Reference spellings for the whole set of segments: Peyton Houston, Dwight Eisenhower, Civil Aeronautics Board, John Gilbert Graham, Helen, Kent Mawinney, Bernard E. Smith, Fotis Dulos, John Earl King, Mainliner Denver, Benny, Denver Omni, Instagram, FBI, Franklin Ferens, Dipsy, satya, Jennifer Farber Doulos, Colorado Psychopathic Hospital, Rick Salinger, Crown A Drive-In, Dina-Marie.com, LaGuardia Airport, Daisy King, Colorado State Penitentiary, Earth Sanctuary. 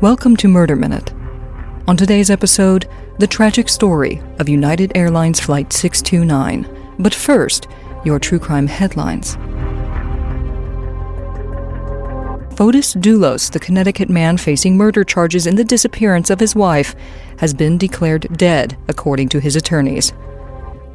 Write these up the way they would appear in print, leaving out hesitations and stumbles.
Welcome to Murder Minute. On today's episode, the tragic story of United Airlines Flight 629. But first, your true crime headlines. Fotis Dulos, the Connecticut man facing murder charges in the disappearance of his wife, has been declared dead, according to his attorneys.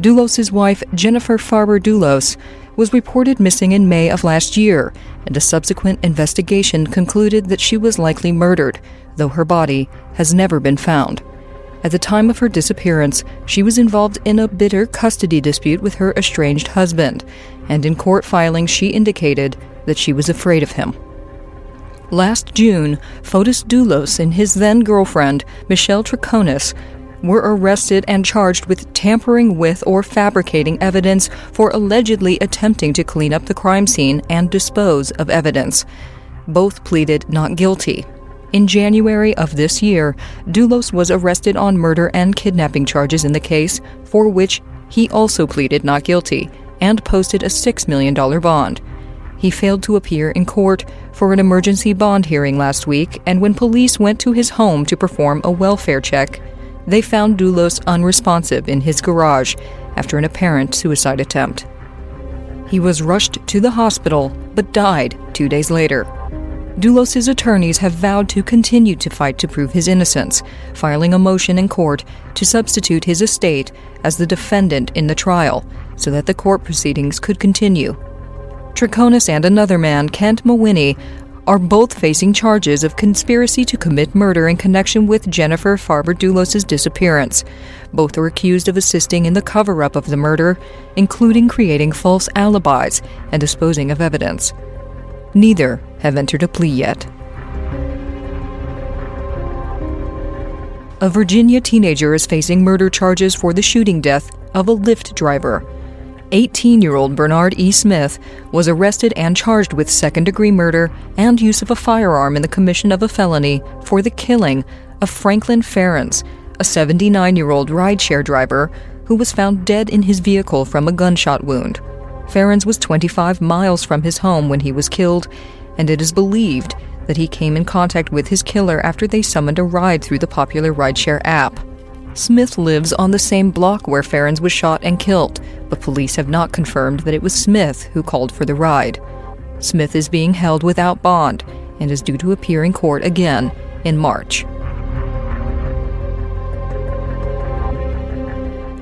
Dulos' wife, Jennifer Farber Doulos, was reported missing in May of last year, and a subsequent investigation concluded that she was likely murdered, though her body has never been found. At the time of her disappearance, she was involved in a bitter custody dispute with her estranged husband, and in court filings she indicated that she was afraid of him. Last June, Fotis Dulos and his then-girlfriend, Michelle Troconis, were arrested and charged with tampering with or fabricating evidence for allegedly attempting to clean up the crime scene and dispose of evidence. Both pleaded not guilty. In January of this year, Dulos was arrested on murder and kidnapping charges in the case, for which he also pleaded not guilty, and posted a $6 million bond. He failed to appear in court for an emergency bond hearing last week, and when police went to his home to perform a welfare check, they found Dulos unresponsive in his garage after an apparent suicide attempt. He was rushed to the hospital, but died 2 days later. Dulos' attorneys have vowed to continue to fight to prove his innocence, filing a motion in court to substitute his estate as the defendant in the trial, so that the court proceedings could continue. Troconis and another man, Kent Mawinney, are both facing charges of conspiracy to commit murder in connection with Jennifer Farber Doulos' disappearance. Both are accused of assisting in the cover-up of the murder, including creating false alibis and disposing of evidence. Neither have entered a plea yet. A Virginia teenager is facing murder charges for the shooting death of a Lyft driver. 18-year-old Bernard E. Smith was arrested and charged with second-degree murder and use of a firearm in the commission of a felony for the killing of Franklin Ferens, a 79-year-old rideshare driver who was found dead in his vehicle from a gunshot wound. Ferens was 25 miles from his home when he was killed, and it is believed that he came in contact with his killer after they summoned a ride through the popular rideshare app. Smith lives on the same block where Ferens was shot and killed, but police have not confirmed that it was Smith who called for the ride. Smith is being held without bond and is due to appear in court again in March.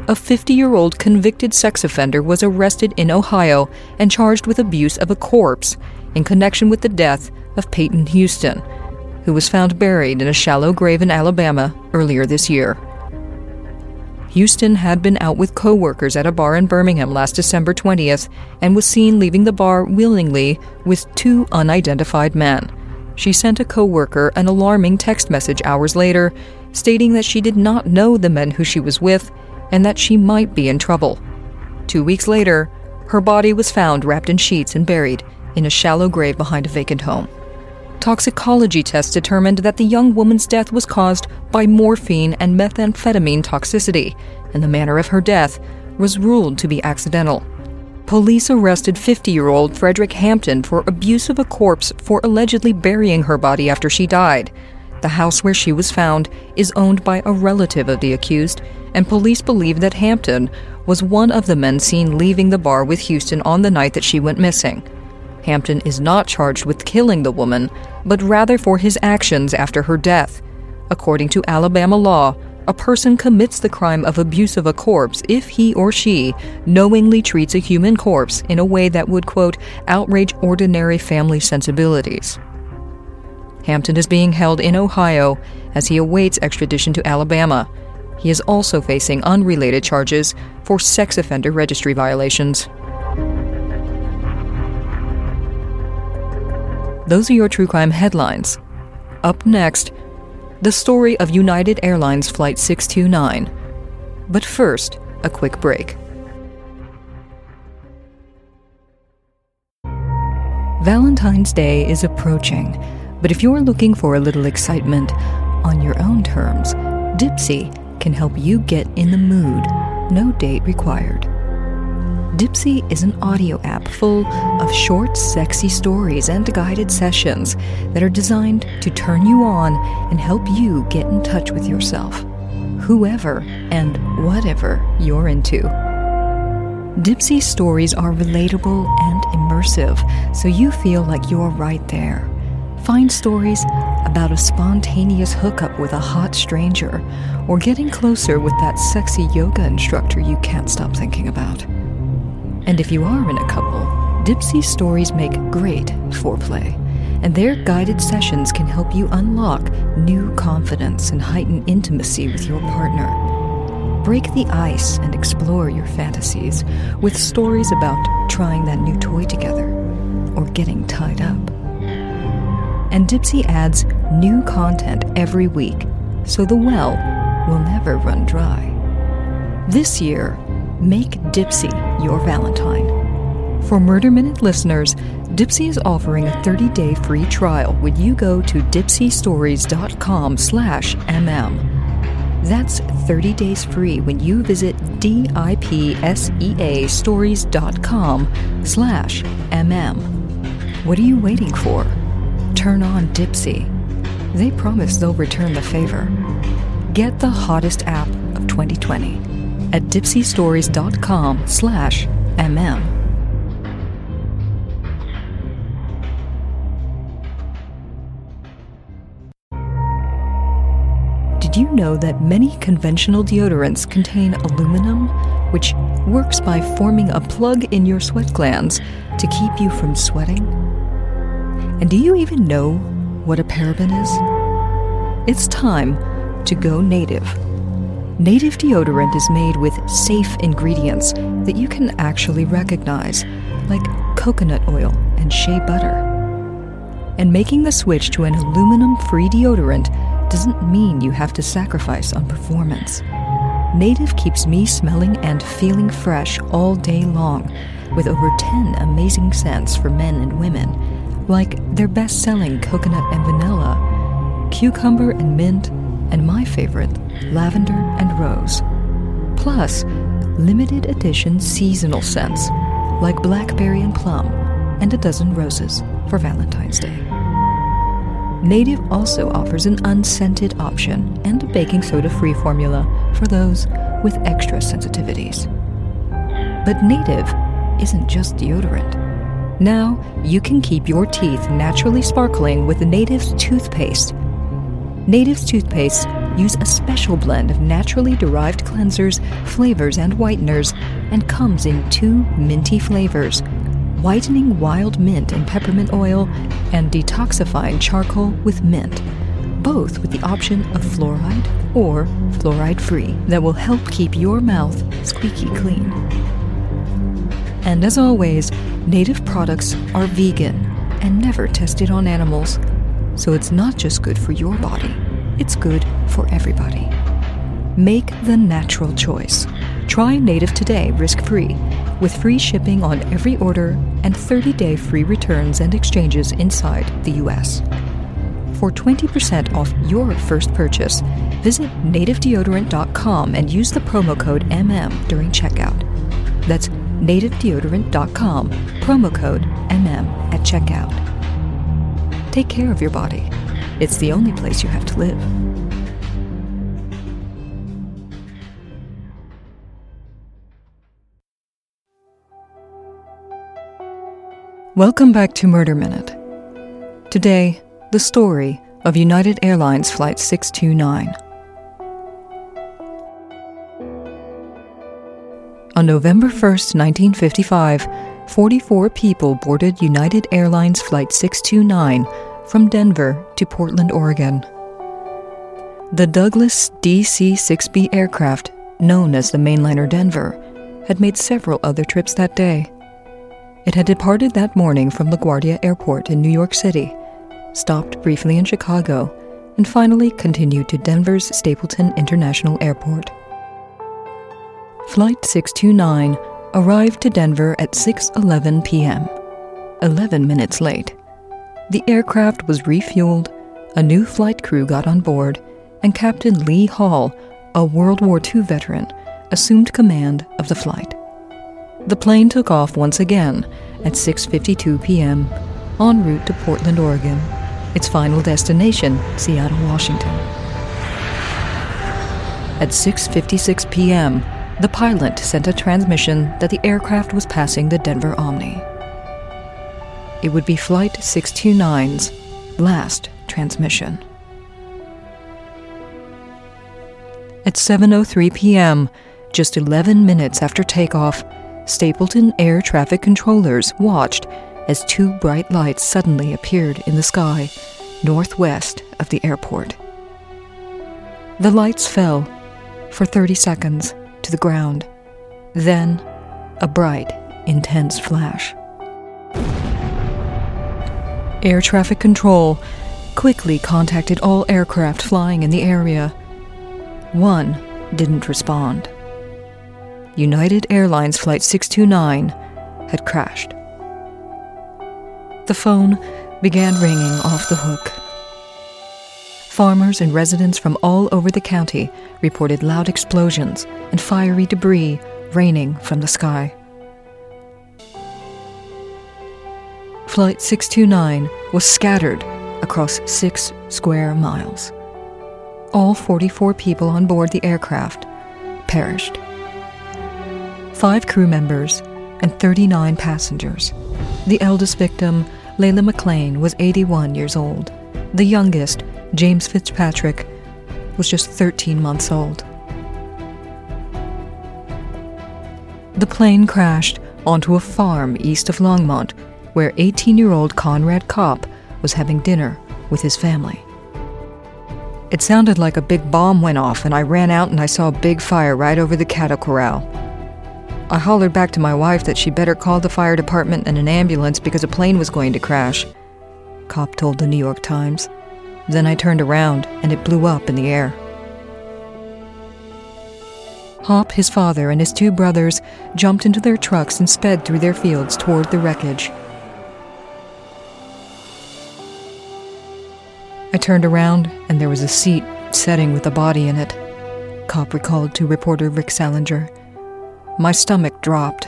A 50-year-old convicted sex offender was arrested in Ohio and charged with abuse of a corpse in connection with the death of Peyton Houston, who was found buried in a shallow grave in Alabama earlier this year. Houston had been out with co-workers at a bar in Birmingham last December 20th and was seen leaving the bar willingly with two unidentified men. She sent a co-worker an alarming text message hours later, stating that she did not know the men who she was with and that she might be in trouble. 2 weeks later, her body was found wrapped in sheets and buried in a shallow grave behind a vacant home. Toxicology tests determined that the young woman's death was caused by morphine and methamphetamine toxicity, and the manner of her death was ruled to be accidental. Police arrested 50-year-old Frederick Hampton for abuse of a corpse for allegedly burying her body after she died. The house where she was found is owned by a relative of the accused, and police believe that Hampton was one of the men seen leaving the bar with Houston on the night that she went missing. Hampton is not charged with killing the woman, but rather for his actions after her death. According to Alabama law, a person commits the crime of abuse of a corpse if he or she knowingly treats a human corpse in a way that would, quote, outrage ordinary family sensibilities. Hampton is being held in Ohio as he awaits extradition to Alabama. He is also facing unrelated charges for sex offender registry violations. Those are your true crime headlines. Up next, the story of United Airlines Flight 629. But first, a quick break. Valentine's Day is approaching, but if you're looking for a little excitement on your own terms, Dipsy can help you get in the mood. No date required. Dipsy is an audio app full of short, sexy stories and guided sessions that are designed to turn you on and help you get in touch with yourself, whoever and whatever you're into. Dipsy stories are relatable and immersive, so you feel like you're right there. Find stories about a spontaneous hookup with a hot stranger or getting closer with that sexy yoga instructor you can't stop thinking about. And if you are in a couple, Dipsy stories make great foreplay, and their guided sessions can help you unlock new confidence and heighten intimacy with your partner. Break the ice and explore your fantasies with stories about trying that new toy together or getting tied up. And Dipsy adds new content every week, so the well will never run dry. This year, make Dipsy your Valentine. For Murder Minute listeners, Dipsy is offering a 30-day free trial when you go to dipsystories.com/mm. That's 30 days free when you visit dipseastories.com/mm. What are you waiting for? Turn on Dipsy. They promise they'll return the favor. Get the hottest app of 2020. At dipsystories.com/mm. Did you know that many conventional deodorants contain aluminum, which works by forming a plug in your sweat glands to keep you from sweating? And do you even know what a paraben is? It's time to go native. Native deodorant is made with safe ingredients that you can actually recognize, like coconut oil and shea butter. And making the switch to an aluminum-free deodorant doesn't mean you have to sacrifice on performance. Native keeps me smelling and feeling fresh all day long, with over 10 amazing scents for men and women, like their best-selling coconut and vanilla, cucumber and mint, and my favorite, lavender and rose. Plus, limited edition seasonal scents like blackberry and plum and a dozen roses for Valentine's Day. Native also offers an unscented option and a baking soda-free formula for those with extra sensitivities. But Native isn't just deodorant. Now you can keep your teeth naturally sparkling with Native's toothpaste. Native's toothpastes use a special blend of naturally derived cleansers, flavors, and whiteners, and comes in two minty flavors, whitening wild mint and peppermint oil, and detoxifying charcoal with mint, both with the option of fluoride or fluoride-free that will help keep your mouth squeaky clean. And as always, Native products are vegan and never tested on animals. So it's not just good for your body, it's good for everybody. Make the natural choice. Try Native today, risk-free, with free shipping on every order and 30-day free returns and exchanges inside the U.S. For 20% off your first purchase, visit nativedeodorant.com and use the promo code MM during checkout. That's nativedeodorant.com, promo code MM at checkout. Take care of your body. It's the only place you have to live. Welcome back to Murder Minute. Today, the story of United Airlines Flight 629. On November 1st, 1955, 44 people boarded United Airlines Flight 629 from Denver to Portland, Oregon. The Douglas DC-6B aircraft, known as the Mainliner Denver, had made several other trips that day. It had departed that morning from LaGuardia Airport in New York City, stopped briefly in Chicago, and finally continued to Denver's Stapleton International Airport. Flight 629 arrived to Denver at 6:11 p.m., 11 minutes late. The aircraft was refueled, a new flight crew got on board, and Captain Lee Hall, a World War II veteran, assumed command of the flight. The plane took off once again at 6:52 p.m. en route to Portland, Oregon, its final destination, Seattle, Washington. At 6:56 p.m., the pilot sent a transmission that the aircraft was passing the Denver Omni. It would be Flight 629's last transmission. At 7:03 p.m., just 11 minutes after takeoff, Stapleton air traffic controllers watched as two bright lights suddenly appeared in the sky, northwest of the airport. The lights fell for 30 seconds to the ground, then a bright, intense flash. Air traffic control quickly contacted all aircraft flying in the area. One didn't respond. United Airlines Flight 629 had crashed. The phone began ringing off the hook. Farmers and residents from all over the county reported loud explosions and fiery debris raining from the sky. Flight 629 was scattered across 6 square miles. All 44 people on board the aircraft perished. 5 crew members and 39 passengers. The eldest victim, Layla McLean, was 81 years old. The youngest, James Fitzpatrick, was just 13 months old. The plane crashed onto a farm east of Longmont, where 18-year-old Conrad Cobb was having dinner with his family. It sounded like a big bomb went off, and I ran out and I saw a big fire right over the cattle corral. I hollered back to my wife that she better call the fire department and an ambulance because a plane was going to crash, Cobb told the New York Times. Then I turned around and it blew up in the air. Hop, his father, and his 2 brothers jumped into their trucks and sped through their fields toward the wreckage. I turned around and there was a seat setting with a body in it, Cobb recalled to reporter Rick Salinger. My stomach dropped.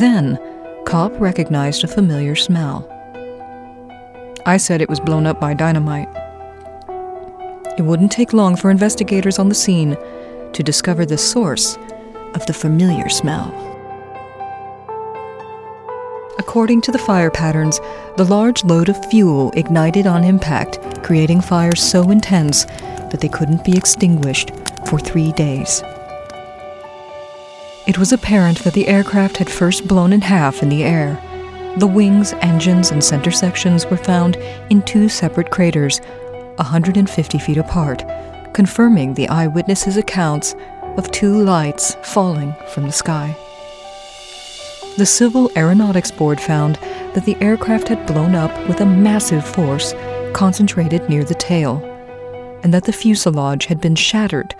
Then, Cobb recognized a familiar smell. I said it was blown up by dynamite. It wouldn't take long for investigators on the scene to discover the source of the familiar smell. According to the fire patterns, the large load of fuel ignited on impact, creating fires so intense that they couldn't be extinguished for 3 days. It was apparent that the aircraft had first blown in half in the air. The wings, engines, and center sections were found in 2 separate craters, 150 feet apart, confirming the eyewitnesses' accounts of 2 lights falling from the sky. The Civil Aeronautics Board found that the aircraft had blown up with a massive force concentrated near the tail, and that the fuselage had been shattered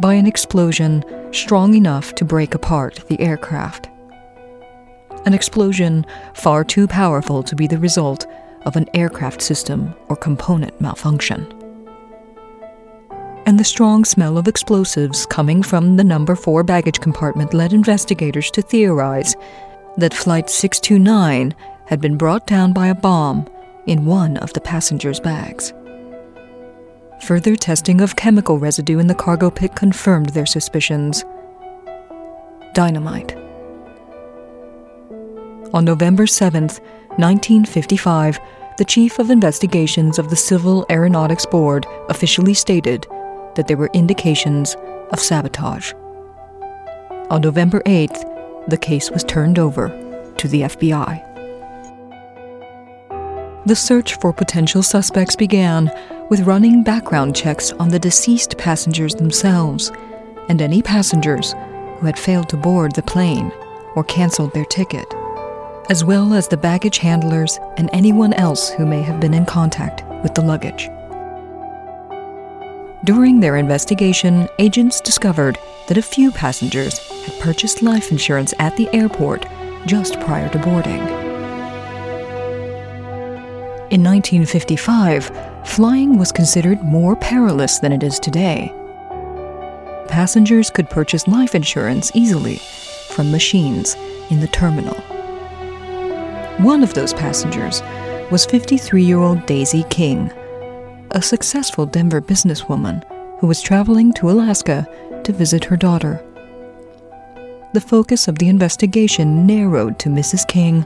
by an explosion strong enough to break apart the aircraft. An explosion far too powerful to be the result of an aircraft system or component malfunction. And the strong smell of explosives coming from the number 4 baggage compartment led investigators to theorize that Flight 629 had been brought down by a bomb in one of the passengers' bags. Further testing of chemical residue in the cargo pit confirmed their suspicions. Dynamite. On November 7, 1955, the Chief of Investigations of the Civil Aeronautics Board officially stated that there were indications of sabotage. On November 8, the case was turned over to the FBI. The search for potential suspects began with running background checks on the deceased passengers themselves and any passengers who had failed to board the plane or canceled their ticket, as well as the baggage handlers and anyone else who may have been in contact with the luggage. During their investigation, agents discovered that a few passengers had purchased life insurance at the airport just prior to boarding. In 1955, flying was considered more perilous than it is today. Passengers could purchase life insurance easily from machines in the terminal. One of those passengers was 53-year-old Daisy King, a successful Denver businesswoman who was traveling to Alaska to visit her daughter. The focus of the investigation narrowed to Mrs. King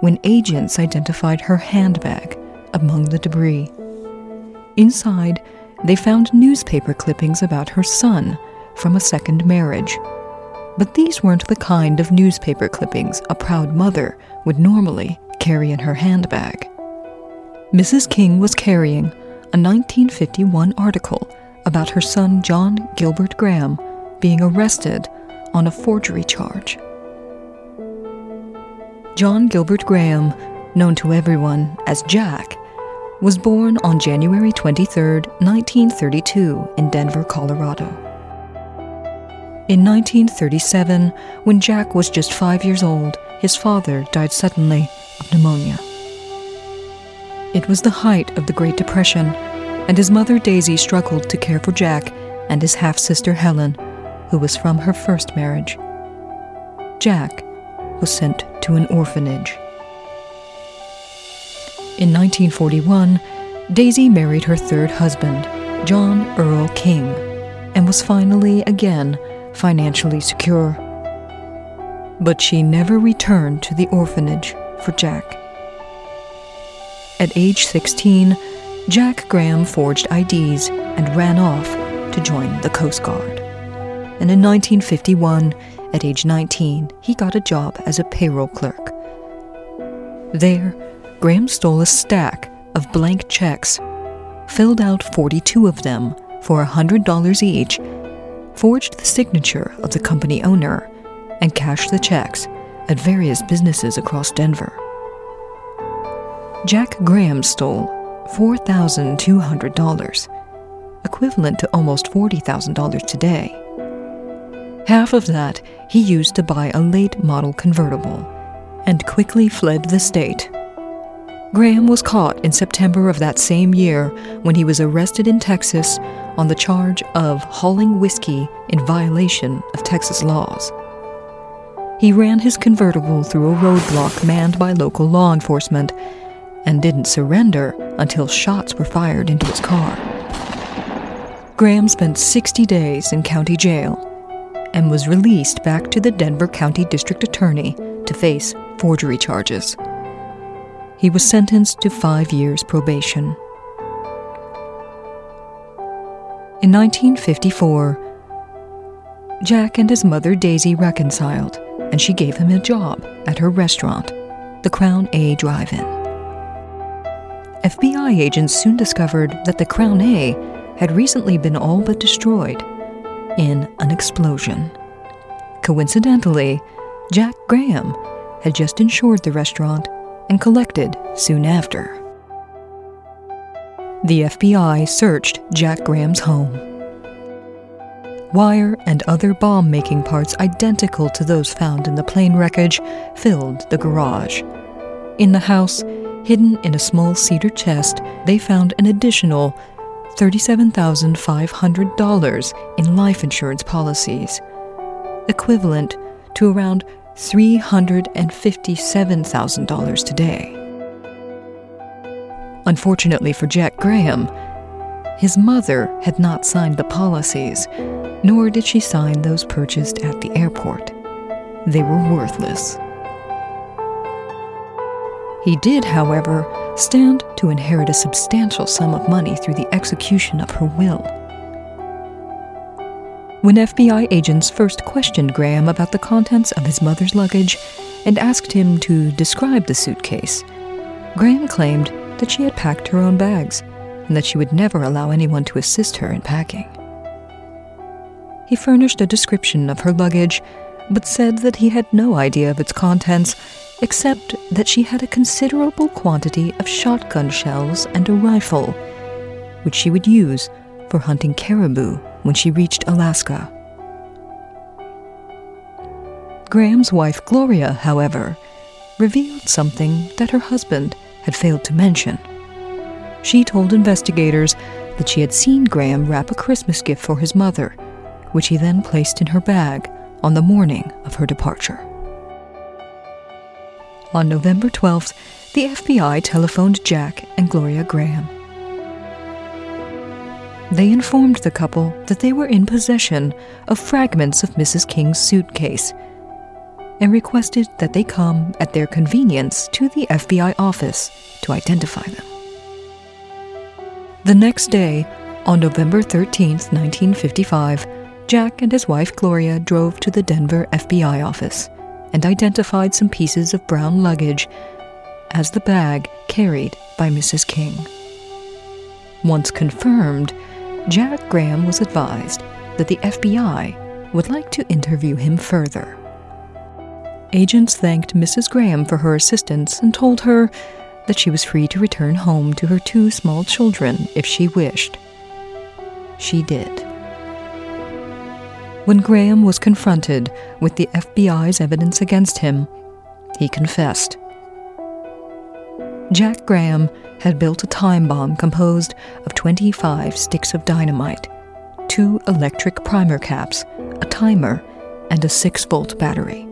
when agents identified her handbag among the debris. Inside, they found newspaper clippings about her son from a second marriage. But these weren't the kind of newspaper clippings a proud mother would normally carry in her handbag. Mrs. King was carrying a 1951 article about her son John Gilbert Graham being arrested on a forgery charge. John Gilbert Graham, known to everyone as Jack, was born on January 23, 1932 in Denver, Colorado. In 1937, when Jack was just 5 years old, his father died suddenly of pneumonia. It was the height of the Great Depression, and his mother Daisy struggled to care for Jack and his half-sister Helen, who was from her first marriage. Jack was sent to an orphanage. In 1941, Daisy married her third husband, John Earl King, and was finally again financially secure. But she never returned to the orphanage for Jack. At age 16, Jack Graham forged IDs and ran off to join the Coast Guard. And in 1951, at age 19, he got a job as a payroll clerk. There, Graham stole a stack of blank checks, filled out 42 of them for $100 each, forged the signature of the company owner, and cashed the checks at various businesses across Denver. Jack Graham stole $4,200, equivalent to almost $40,000 today. Half of that he used to buy a late model convertible and quickly fled the state. Graham was caught in September of that same year when he was arrested in Texas on the charge of hauling whiskey in violation of Texas laws. He ran his convertible through a roadblock manned by local law enforcement and didn't surrender until shots were fired into his car. Graham spent 60 days in county jail and was released back to the Denver County District Attorney to face forgery charges. He was sentenced to 5 years probation. In 1954, Jack and his mother Daisy reconciled, and she gave him a job at her restaurant, the Crown A Drive-In. FBI agents soon discovered that the Crown A had recently been all but destroyed in an explosion. Coincidentally, Jack Graham had just insured the restaurant and collected soon after. The FBI searched Jack Graham's home. Wire and other bomb-making parts identical to those found in the plane wreckage filled the garage. In the house, hidden in a small cedar chest, they found an additional $37,500 in life insurance policies, equivalent to around $357,000 today. Unfortunately for Jack Graham, his mother had not signed the policies, nor did she sign those purchased at the airport. They were worthless. He did, however, stand to inherit a substantial sum of money through the execution of her will. When FBI agents first questioned Graham about the contents of his mother's luggage and asked him to describe the suitcase, Graham claimed that she had packed her own bags and that she would never allow anyone to assist her in packing. He furnished a description of her luggage, but said that he had no idea of its contents except that she had a considerable quantity of shotgun shells and a rifle, which she would use for hunting caribou when she reached Alaska. Graham's wife, Gloria, however, revealed something that her husband had failed to mention. She told investigators that she had seen Graham wrap a Christmas gift for his mother, which he then placed in her bag on the morning of her departure. On November 12th, the FBI telephoned Jack and Gloria Graham. They informed the couple that they were in possession of fragments of Mrs. King's suitcase and requested that they come at their convenience to the FBI office to identify them. The next day, on November 13th, 1955, Jack and his wife Gloria drove to the Denver FBI office and identified some pieces of brown luggage as the bag carried by Mrs. King. Once confirmed, Jack Graham was advised that the FBI would like to interview him further. Agents thanked Mrs. Graham for her assistance and told her that she was free to return home to her two small children if she wished. She did. When Graham was confronted with the FBI's evidence against him, he confessed. Jack Graham had built a time bomb composed of 25 sticks of dynamite, 2 electric primer caps, a timer, and a 6-volt battery.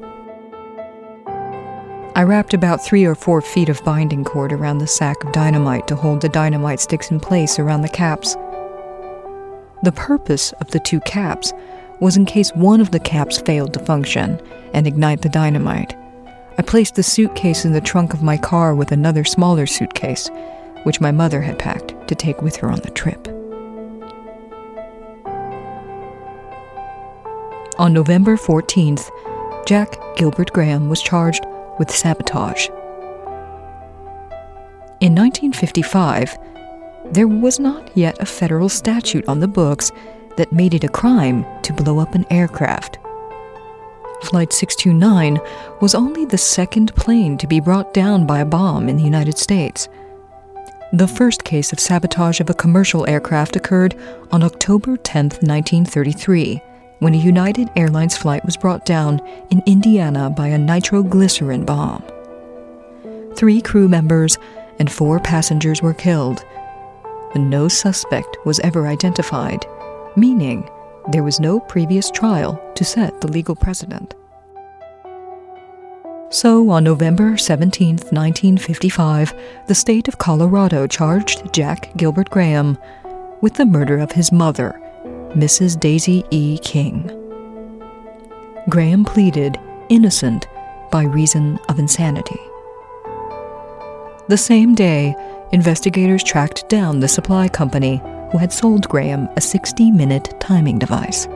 I wrapped about 3 or 4 feet of binding cord around the sack of dynamite to hold the dynamite sticks in place around the caps. The purpose of the 2 caps was in case one of the caps failed to function and ignite the dynamite. I placed the suitcase in the trunk of my car with another smaller suitcase, which my mother had packed to take with her on the trip. On November 14th, Jack Gilbert Graham was charged with sabotage. In 1955, there was not yet a federal statute on the books that made it a crime to blow up an aircraft. Flight 629 was only the second plane to be brought down by a bomb in the United States. The first case of sabotage of a commercial aircraft occurred on October 10, 1933, when a United Airlines flight was brought down in Indiana by a nitroglycerin bomb. 3 crew members and 4 passengers were killed, but no suspect was ever identified, meaning there was no previous trial to set the legal precedent. So, on November 17, 1955, the state of Colorado charged Jack Gilbert Graham with the murder of his mother, Mrs. Daisy E. King. Graham pleaded innocent by reason of insanity. The same day, investigators tracked down the supply company who had sold Graham a 60-minute timing device.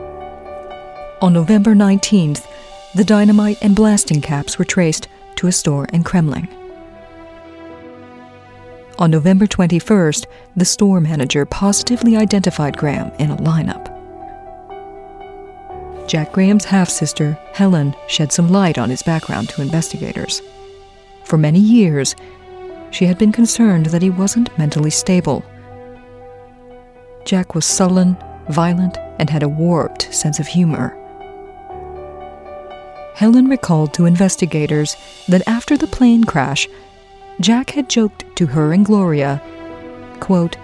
On November 19th, the dynamite and blasting caps were traced to a store in Kremling. On November 21st, the store manager positively identified Graham in a lineup. Jack Graham's half-sister, Helen, shed some light on his background to investigators. For many years, she had been concerned that he wasn't mentally stable. Jack was sullen, violent, and had a warped sense of humor. Helen recalled to investigators that after the plane crash, Jack had joked to her and Gloria, quote,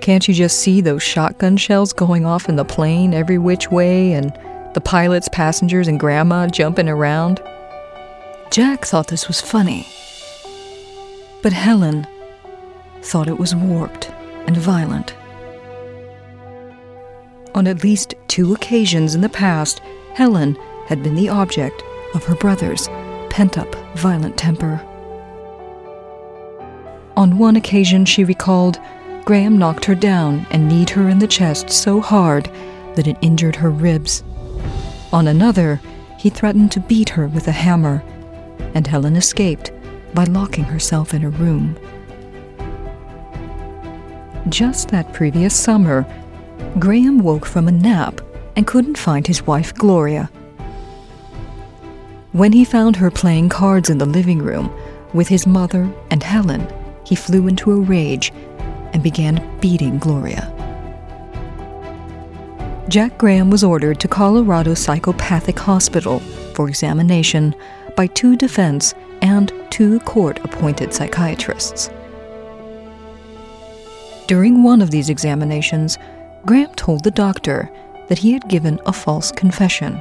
"Can't you just see those shotgun shells going off in the plane every which way and the pilots, passengers, and grandma jumping around?" Jack thought this was funny, but Helen thought it was warped and violent. On at least 2 occasions in the past, Helen had been the object of her brother's pent-up, violent temper. On one occasion, she recalled, Graham knocked her down and kneed her in the chest so hard that it injured her ribs. On another, he threatened to beat her with a hammer, and Helen escaped by locking herself in her room. Just that previous summer, Graham woke from a nap and couldn't find his wife, Gloria. When he found her playing cards in the living room with his mother and Helen, he flew into a rage and began beating Gloria. Jack Graham was ordered to Colorado Psychopathic Hospital for examination by 2 defense and 2 court-appointed psychiatrists. During one of these examinations, Graham told the doctor that he had given a false confession.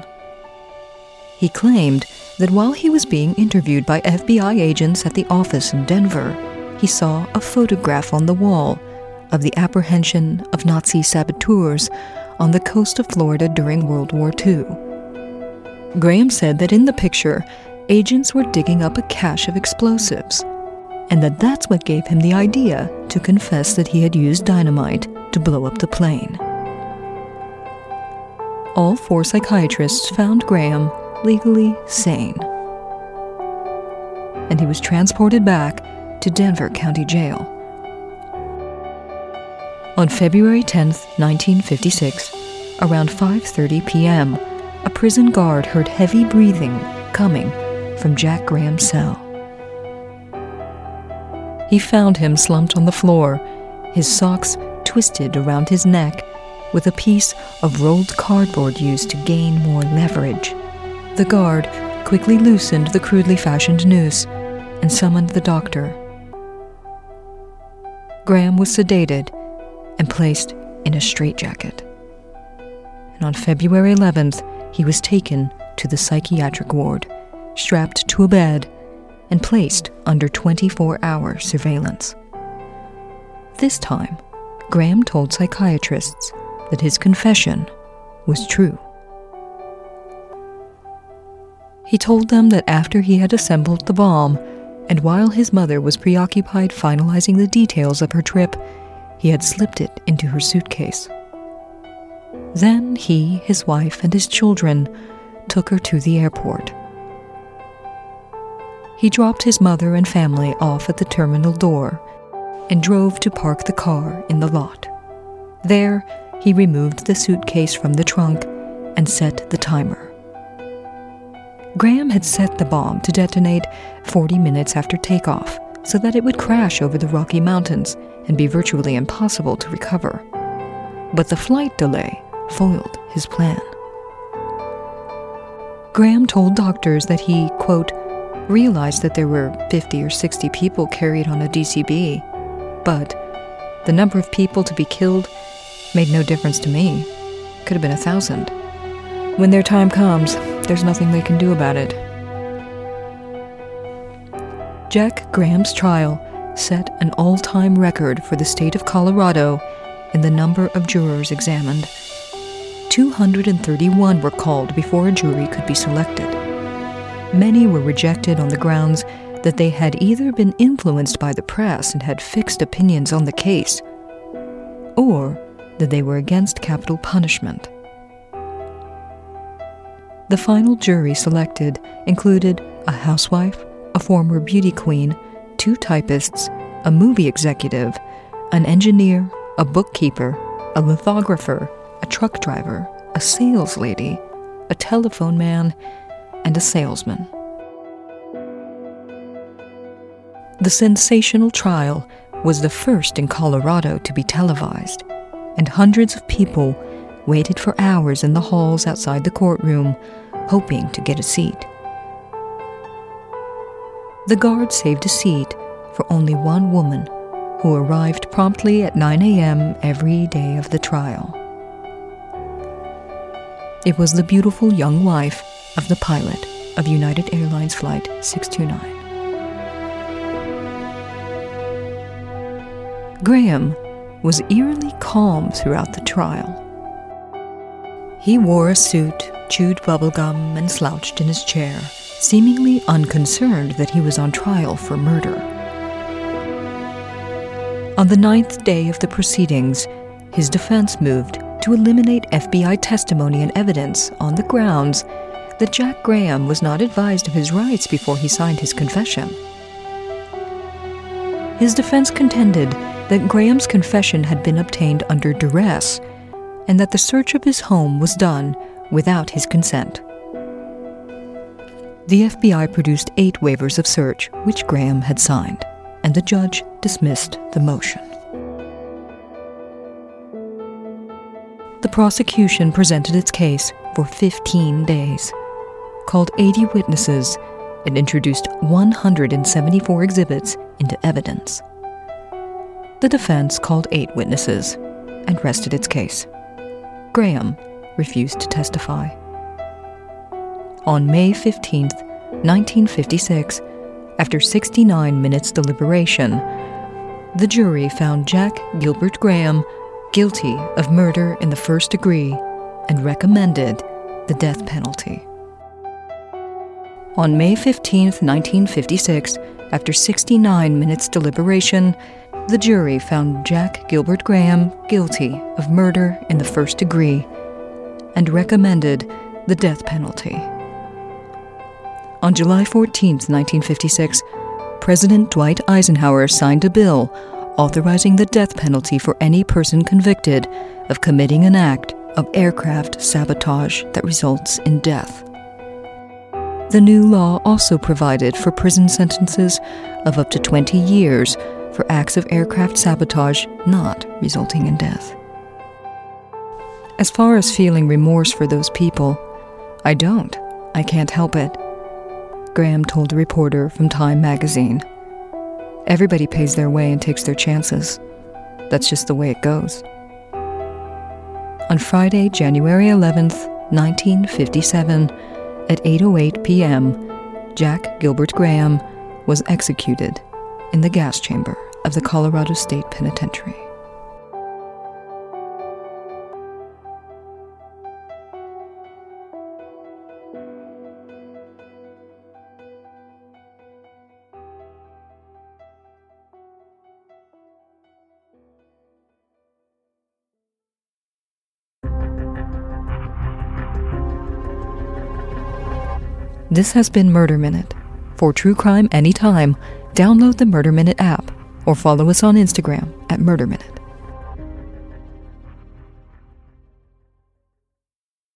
He claimed that while he was being interviewed by FBI agents at the office in Denver, he saw a photograph on the wall of the apprehension of Nazi saboteurs on the coast of Florida during World War II. Graham said that in the picture, agents were digging up a cache of explosives, and that that's what gave him the idea to confess that he had used dynamite to blow up the plane. All four psychiatrists found Graham legally sane, and he was transported back to Denver County Jail. On February 10, 1956, around 5:30 p.m., a prison guard heard heavy breathing coming from Jack Graham's cell. He found him slumped on the floor, his socks twisted around his neck, with a piece of rolled cardboard used to gain more leverage. The guard quickly loosened the crudely fashioned noose and summoned the doctor. Graham was sedated and placed in a straitjacket. And on February 11th, he was taken to the psychiatric ward, strapped to a bed, and placed under 24-hour surveillance. This time, Graham told psychiatrists that his confession was true. He told them that after he had assembled the bomb, and while his mother was preoccupied finalizing the details of her trip, he had slipped it into her suitcase. Then he, his wife, and his children took her to the airport. He dropped his mother and family off at the terminal door and drove to park the car in the lot. There, he removed the suitcase from the trunk and set the timer. Graham had set the bomb to detonate 40 minutes after takeoff so that it would crash over the Rocky Mountains and be virtually impossible to recover. But the flight delay foiled his plan. Graham told doctors that he, quote, realized that there were 50 or 60 people carried on a DCB, but the number of people to be killed made no difference to me. Could have been 1,000. When their time comes, there's nothing they can do about it. Jack Graham's trial set an all-time record for the state of Colorado in the number of jurors examined. 231 were called before a jury could be selected. Many were rejected on the grounds that they had either been influenced by the press and had fixed opinions on the case, or that they were against capital punishment. The final jury selected included a housewife, a former beauty queen, 2 typists, a movie executive, an engineer, a bookkeeper, a lithographer, a truck driver, a sales lady, a telephone man, and a salesman. The sensational trial was the first in Colorado to be televised, and hundreds of people waited for hours in the halls outside the courtroom, hoping to get a seat. The guard saved a seat for only one woman, who arrived promptly at 9 a.m. every day of the trial. It was the beautiful young wife of the pilot of United Airlines Flight 629. Graham was eerily calm throughout the trial. He wore a suit, chewed bubblegum, and slouched in his chair, seemingly unconcerned that he was on trial for murder. On the 9th day of the proceedings, his defense moved to eliminate FBI testimony and evidence on the grounds that Jack Graham was not advised of his rights before he signed his confession. His defense contended that Graham's confession had been obtained under duress, and that the search of his home was done without his consent. The FBI produced 8 waivers of search, which Graham had signed, and the judge dismissed the motion. The prosecution presented its case for 15 days, called 80 witnesses, and introduced 174 exhibits into evidence. The defense called 8 witnesses and rested its case. Graham refused to testify. on May 15, 1956, after 69 minutes deliberation, the jury found Jack Gilbert Graham guilty of murder in the first degree and recommended the death penalty. On May 15, 1956, after 69 minutes deliberation, the jury found Jack Gilbert Graham guilty of murder in the first degree and recommended the death penalty. On July 14, 1956, President Dwight Eisenhower signed a bill authorizing the death penalty for any person convicted of committing an act of aircraft sabotage that results in death. The new law also provided for prison sentences of up to 20 years for acts of aircraft sabotage not resulting in death. As far as feeling remorse for those people, I don't. I can't help it, Graham told a reporter from Time magazine. Everybody pays their way and takes their chances. That's just the way it goes. On Friday, January 11th, 1957, at 8:08 p.m., Jack Gilbert Graham was executed in the gas chamber of the Colorado State Penitentiary. This has been Murder Minute. For True Crime Anytime, download the Murder Minute app or follow us on Instagram at Murder Minute.